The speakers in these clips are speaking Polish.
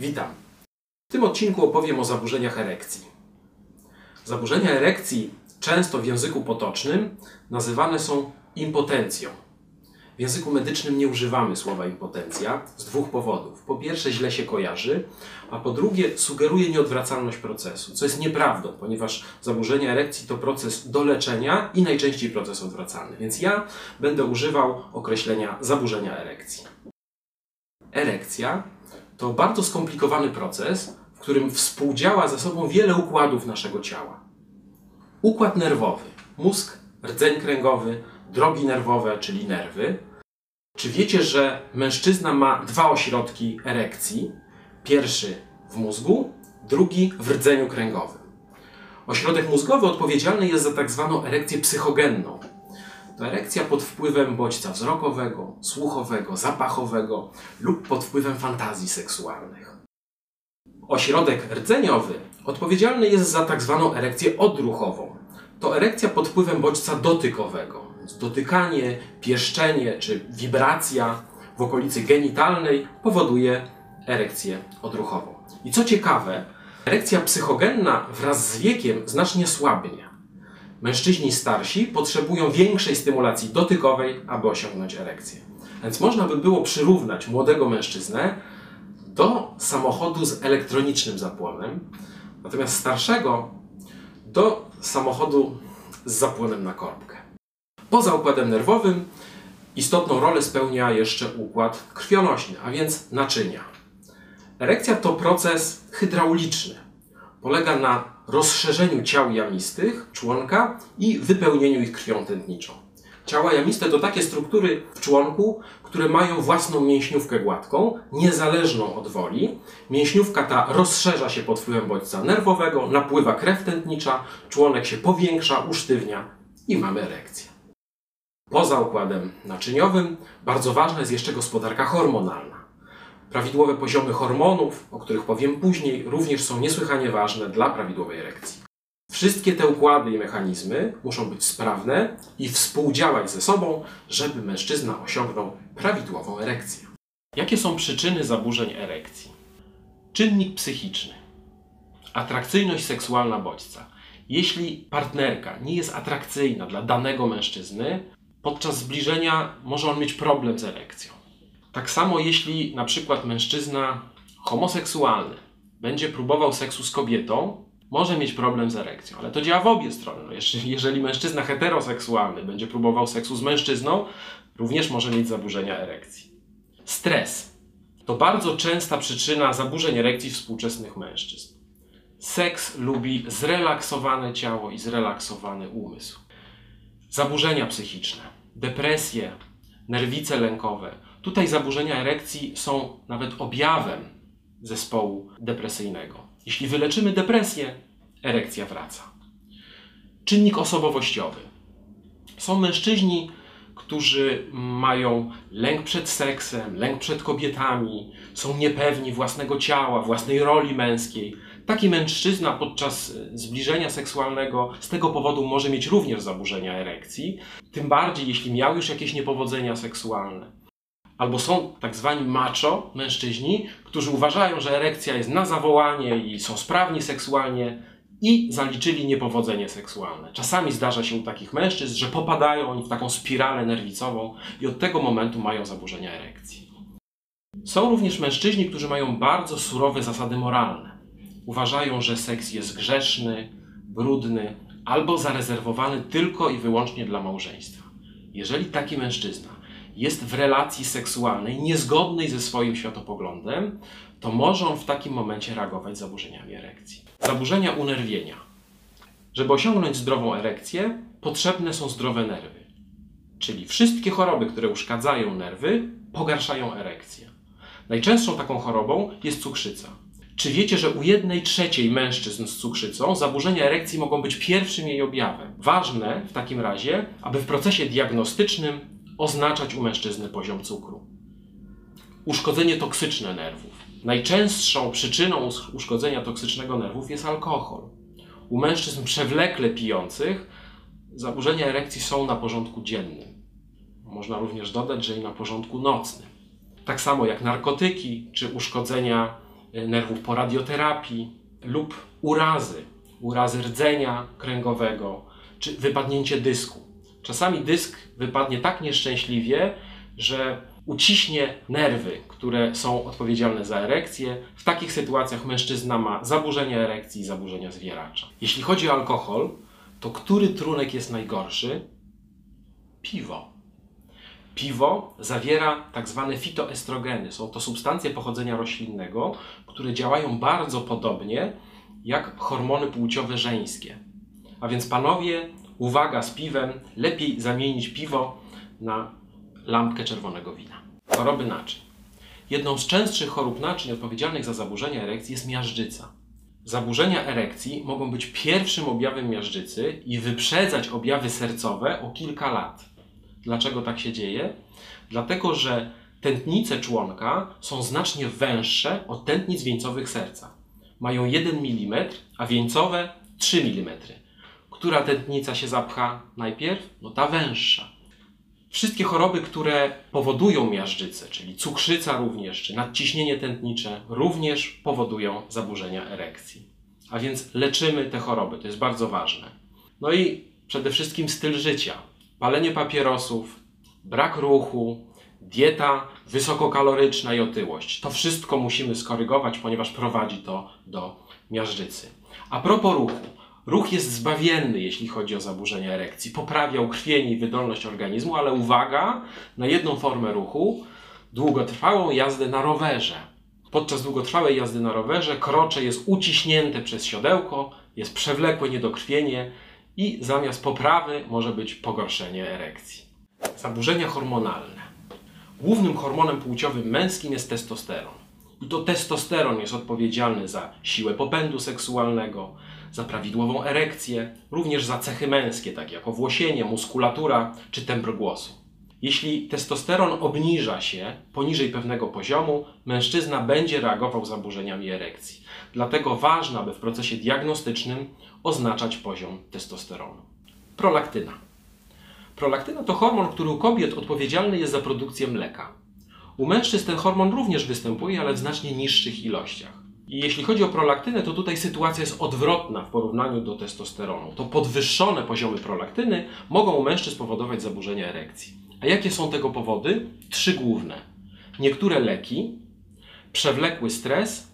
Witam. W tym odcinku opowiem o zaburzeniach erekcji. Zaburzenia erekcji często w języku potocznym nazywane są impotencją. W języku medycznym nie używamy słowa impotencja z dwóch powodów. Po pierwsze, źle się kojarzy, a po drugie, sugeruje nieodwracalność procesu, co jest nieprawdą, ponieważ zaburzenia erekcji to proces do leczenia i najczęściej proces odwracalny, więc ja będę używał określenia zaburzenia erekcji. Erekcja to bardzo skomplikowany proces, w którym współdziała ze sobą wiele układów naszego ciała. Układ nerwowy, mózg, rdzeń kręgowy, drogi nerwowe, czyli nerwy. Czy wiecie, że mężczyzna ma dwa ośrodki erekcji? Pierwszy w mózgu, drugi w rdzeniu kręgowym. Ośrodek mózgowy odpowiedzialny jest za tak zwaną erekcję psychogenną. To erekcja pod wpływem bodźca wzrokowego, słuchowego, zapachowego lub pod wpływem fantazji seksualnych. Ośrodek rdzeniowy odpowiedzialny jest za tak zwaną erekcję odruchową. To erekcja pod wpływem bodźca dotykowego. Dotykanie, pieszczenie czy wibracja w okolicy genitalnej powoduje erekcję odruchową. I co ciekawe, erekcja psychogenna wraz z wiekiem znacznie słabnie. Mężczyźni starsi potrzebują większej stymulacji dotykowej, aby osiągnąć erekcję. Więc można by było przyrównać młodego mężczyznę do samochodu z elektronicznym zapłonem, natomiast starszego do samochodu z zapłonem na korbkę. Poza układem nerwowym istotną rolę spełnia jeszcze układ krwionośny, a więc naczynia. Erekcja to proces hydrauliczny. Polega na rozszerzeniu ciał jamistych członka i wypełnieniu ich krwią tętniczą. Ciała jamiste to takie struktury w członku, które mają własną mięśniówkę gładką, niezależną od woli. Mięśniówka ta rozszerza się pod wpływem bodźca nerwowego, napływa krew tętnicza, członek się powiększa, usztywnia i mamy erekcję. Poza układem naczyniowym bardzo ważna jest jeszcze gospodarka hormonalna. Prawidłowe poziomy hormonów, o których powiem później, również są niesłychanie ważne dla prawidłowej erekcji. Wszystkie te układy i mechanizmy muszą być sprawne i współdziałać ze sobą, żeby mężczyzna osiągnął prawidłową erekcję. Jakie są przyczyny zaburzeń erekcji? Czynnik psychiczny. Atrakcyjność seksualna bodźca. Jeśli partnerka nie jest atrakcyjna dla danego mężczyzny, podczas zbliżenia może on mieć problem z erekcją. Tak samo jeśli na przykład mężczyzna homoseksualny będzie próbował seksu z kobietą, może mieć problem z erekcją, ale to działa w obie strony. No, jeżeli mężczyzna heteroseksualny będzie próbował seksu z mężczyzną, również może mieć zaburzenia erekcji. Stres to bardzo częsta przyczyna zaburzeń erekcji współczesnych mężczyzn. Seks lubi zrelaksowane ciało i zrelaksowany umysł. Zaburzenia psychiczne, depresje, nerwice lękowe. Tutaj zaburzenia erekcji są nawet objawem zespołu depresyjnego. Jeśli wyleczymy depresję, erekcja wraca. Czynnik osobowościowy. Są mężczyźni, którzy mają lęk przed seksem, lęk przed kobietami, są niepewni własnego ciała, własnej roli męskiej. Taki mężczyzna podczas zbliżenia seksualnego z tego powodu może mieć również zaburzenia erekcji, tym bardziej jeśli miał już jakieś niepowodzenia seksualne. Albo są tak zwani macho mężczyźni, którzy uważają, że erekcja jest na zawołanie i są sprawni seksualnie i zaliczyli niepowodzenie seksualne. Czasami zdarza się u takich mężczyzn, że popadają oni w taką spiralę nerwicową i od tego momentu mają zaburzenia erekcji. Są również mężczyźni, którzy mają bardzo surowe zasady moralne. Uważają, że seks jest grzeszny, brudny albo zarezerwowany tylko i wyłącznie dla małżeństwa. Jeżeli taki mężczyzna jest w relacji seksualnej niezgodnej ze swoim światopoglądem, to może on w takim momencie reagować zaburzeniami erekcji. Zaburzenia unerwienia. Żeby osiągnąć zdrową erekcję, potrzebne są zdrowe nerwy. Czyli wszystkie choroby, które uszkadzają nerwy, pogarszają erekcję. Najczęstszą taką chorobą jest cukrzyca. Czy wiecie, że u 1/3 mężczyzn z cukrzycą zaburzenia erekcji mogą być pierwszym jej objawem? Ważne w takim razie, aby w procesie diagnostycznym oznaczać u mężczyzny poziom cukru. Uszkodzenie toksyczne nerwów. Najczęstszą przyczyną uszkodzenia toksycznego nerwów jest alkohol. U mężczyzn przewlekle pijących zaburzenia erekcji są na porządku dziennym. Można również dodać, że i na porządku nocnym. Tak samo jak narkotyki czy uszkodzenia nerwów po radioterapii lub urazy rdzenia kręgowego czy wypadnięcie dysku. Czasami dysk wypadnie tak nieszczęśliwie, że uciśnie nerwy, które są odpowiedzialne za erekcję. W takich sytuacjach mężczyzna ma zaburzenia erekcji i zaburzenia zwieracza. Jeśli chodzi o alkohol, to który trunek jest najgorszy? Piwo. Piwo zawiera tak zwane fitoestrogeny. Są to substancje pochodzenia roślinnego, które działają bardzo podobnie jak hormony płciowe żeńskie. A więc panowie, uwaga z piwem, lepiej zamienić piwo na lampkę czerwonego wina. Choroby naczyń. Jedną z częstszych chorób naczyń odpowiedzialnych za zaburzenia erekcji jest miażdżyca. Zaburzenia erekcji mogą być pierwszym objawem miażdżycy i wyprzedzać objawy sercowe o kilka lat. Dlaczego tak się dzieje? Dlatego, że tętnice członka są znacznie węższe od tętnic wieńcowych serca. Mają 1 mm, a wieńcowe 3 mm. Która tętnica się zapcha najpierw? No ta węższa. Wszystkie choroby, które powodują miażdżycę, czyli cukrzyca również, czy nadciśnienie tętnicze, również powodują zaburzenia erekcji. A więc leczymy te choroby, to jest bardzo ważne. No i przede wszystkim styl życia. Palenie papierosów, brak ruchu, dieta wysokokaloryczna i otyłość. To wszystko musimy skorygować, ponieważ prowadzi to do miażdżycy. A propos ruchu. Ruch jest zbawienny, jeśli chodzi o zaburzenia erekcji. Poprawia ukrwienie i wydolność organizmu, ale uwaga na jedną formę ruchu, długotrwałą jazdę na rowerze. Podczas długotrwałej jazdy na rowerze krocze jest uciśnięte przez siodełko, jest przewlekłe niedokrwienie i zamiast poprawy może być pogorszenie erekcji. Zaburzenia hormonalne. Głównym hormonem płciowym męskim jest testosteron. I to testosteron jest odpowiedzialny za siłę popędu seksualnego, za prawidłową erekcję, również za cechy męskie, takie jak owłosienie, muskulatura czy temper głosu. Jeśli testosteron obniża się poniżej pewnego poziomu, mężczyzna będzie reagował zaburzeniami erekcji. Dlatego ważne, aby w procesie diagnostycznym oznaczać poziom testosteronu. Prolaktyna. Prolaktyna to hormon, który u kobiet odpowiedzialny jest za produkcję mleka. U mężczyzn ten hormon również występuje, ale w znacznie niższych ilościach. I jeśli chodzi o prolaktynę, to tutaj sytuacja jest odwrotna w porównaniu do testosteronu. To podwyższone poziomy prolaktyny mogą u mężczyzn powodować zaburzenia erekcji. A jakie są tego powody? 3 główne. Niektóre leki, przewlekły stres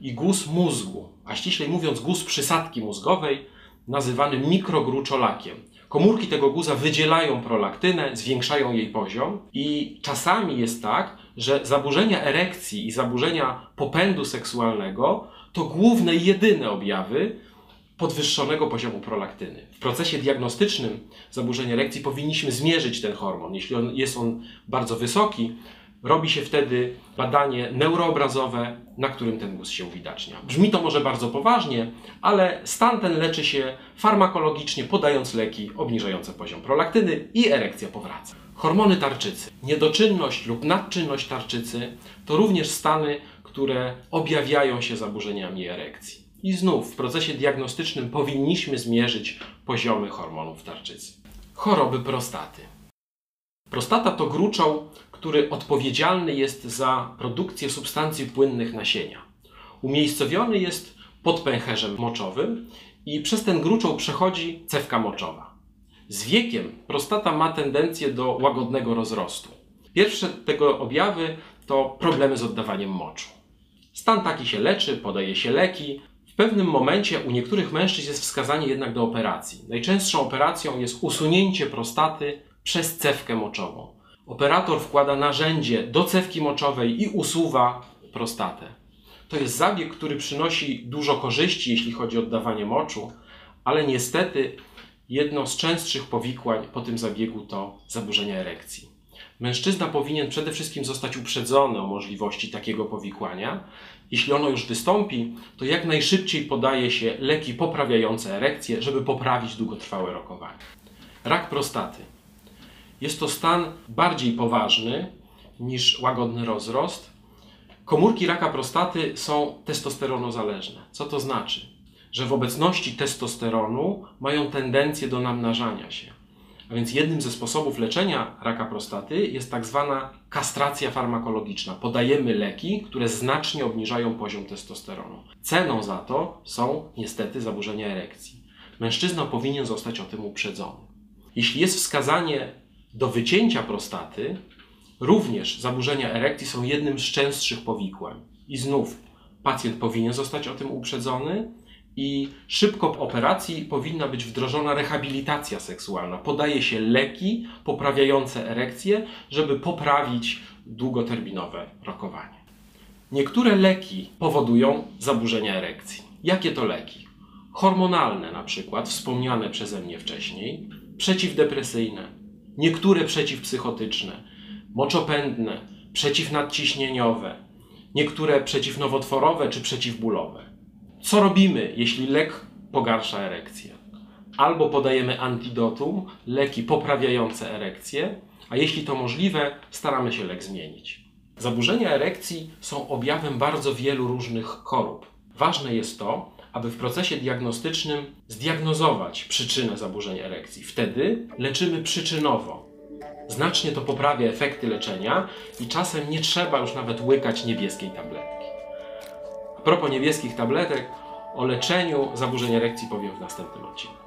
i guz mózgu, a ściślej mówiąc guz przysadki mózgowej, nazywany mikrogruczolakiem. Komórki tego guza wydzielają prolaktynę, zwiększają jej poziom i czasami jest tak, że zaburzenia erekcji i zaburzenia popędu seksualnego to główne i jedyne objawy podwyższonego poziomu prolaktyny. W procesie diagnostycznym zaburzenia erekcji powinniśmy zmierzyć ten hormon. Jeśli jest on bardzo wysoki, robi się wtedy badanie neuroobrazowe, na którym ten guz się uwidacznia. Brzmi to może bardzo poważnie, ale stan ten leczy się farmakologicznie, podając leki obniżające poziom prolaktyny i erekcja powraca. Hormony tarczycy. Niedoczynność lub nadczynność tarczycy to również stany, które objawiają się zaburzeniami erekcji. I znów w procesie diagnostycznym powinniśmy zmierzyć poziomy hormonów tarczycy. Choroby prostaty. Prostata to gruczoł, który odpowiedzialny jest za produkcję substancji płynnych nasienia. Umiejscowiony jest pod pęcherzem moczowym i przez ten gruczoł przechodzi cewka moczowa. Z wiekiem prostata ma tendencję do łagodnego rozrostu. Pierwsze tego objawy to problemy z oddawaniem moczu. Stan taki się leczy, podaje się leki. W pewnym momencie u niektórych mężczyzn jest wskazanie jednak do operacji. Najczęstszą operacją jest usunięcie prostaty przez cewkę moczową. Operator wkłada narzędzie do cewki moczowej i usuwa prostatę. To jest zabieg, który przynosi dużo korzyści, jeśli chodzi o oddawanie moczu, ale niestety jedno z częstszych powikłań po tym zabiegu to zaburzenia erekcji. Mężczyzna powinien przede wszystkim zostać uprzedzony o możliwości takiego powikłania. Jeśli ono już wystąpi, to jak najszybciej podaje się leki poprawiające erekcję, żeby poprawić długotrwałe rokowanie. Rak prostaty. Jest to stan bardziej poważny niż łagodny rozrost. Komórki raka prostaty są testosteronozależne. Co to znaczy? Że w obecności testosteronu mają tendencję do namnażania się. A więc jednym ze sposobów leczenia raka prostaty jest tak zwana kastracja farmakologiczna. Podajemy leki, które znacznie obniżają poziom testosteronu. Ceną za to są niestety zaburzenia erekcji. Mężczyzna powinien zostać o tym uprzedzony. Jeśli jest wskazanie do wycięcia prostaty, również zaburzenia erekcji są jednym z częstszych powikłań. I znów pacjent powinien zostać o tym uprzedzony i szybko po operacji powinna być wdrożona rehabilitacja seksualna. Podaje się leki poprawiające erekcję, żeby poprawić długoterminowe rokowanie. Niektóre leki powodują zaburzenia erekcji. Jakie to leki? Hormonalne na przykład, wspomniane przeze mnie wcześniej, przeciwdepresyjne, niektóre przeciwpsychotyczne, moczopędne, przeciwnadciśnieniowe, niektóre przeciwnowotworowe czy przeciwbólowe. Co robimy, jeśli lek pogarsza erekcję? Albo podajemy antidotum, leki poprawiające erekcję, a jeśli to możliwe, staramy się lek zmienić. Zaburzenia erekcji są objawem bardzo wielu różnych chorób. Ważne jest to, aby w procesie diagnostycznym zdiagnozować przyczynę zaburzeń erekcji. Wtedy leczymy przyczynowo. Znacznie to poprawia efekty leczenia i czasem nie trzeba już nawet łykać niebieskiej tabletki. A propos niebieskich tabletek, o leczeniu zaburzeń erekcji powiem w następnym odcinku.